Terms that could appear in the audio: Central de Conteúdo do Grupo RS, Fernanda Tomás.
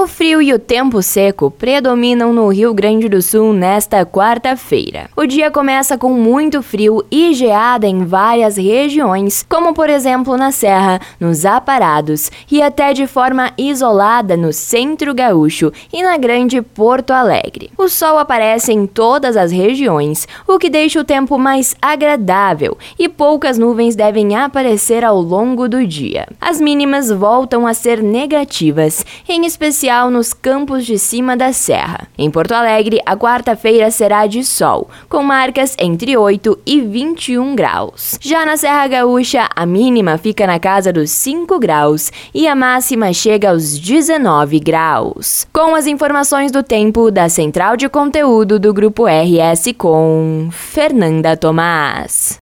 O frio e o tempo seco predominam no Rio Grande do Sul nesta quarta-feira. O dia começa com muito frio e geada em várias regiões, como por exemplo na Serra, nos Aparados e até de forma isolada no Centro Gaúcho e na Grande Porto Alegre. O sol aparece em todas as regiões, o que deixa o tempo mais agradável e poucas nuvens devem aparecer ao longo do dia. As mínimas voltam a ser negativas, em especial nos campos de cima da serra. Em Porto Alegre, a quarta-feira será de sol, com marcas entre 8 e 21 graus. Já na Serra Gaúcha, a mínima fica na casa dos 5 graus e a máxima chega aos 19 graus. Com as informações do tempo da Central de Conteúdo do Grupo RS com Fernanda Tomás.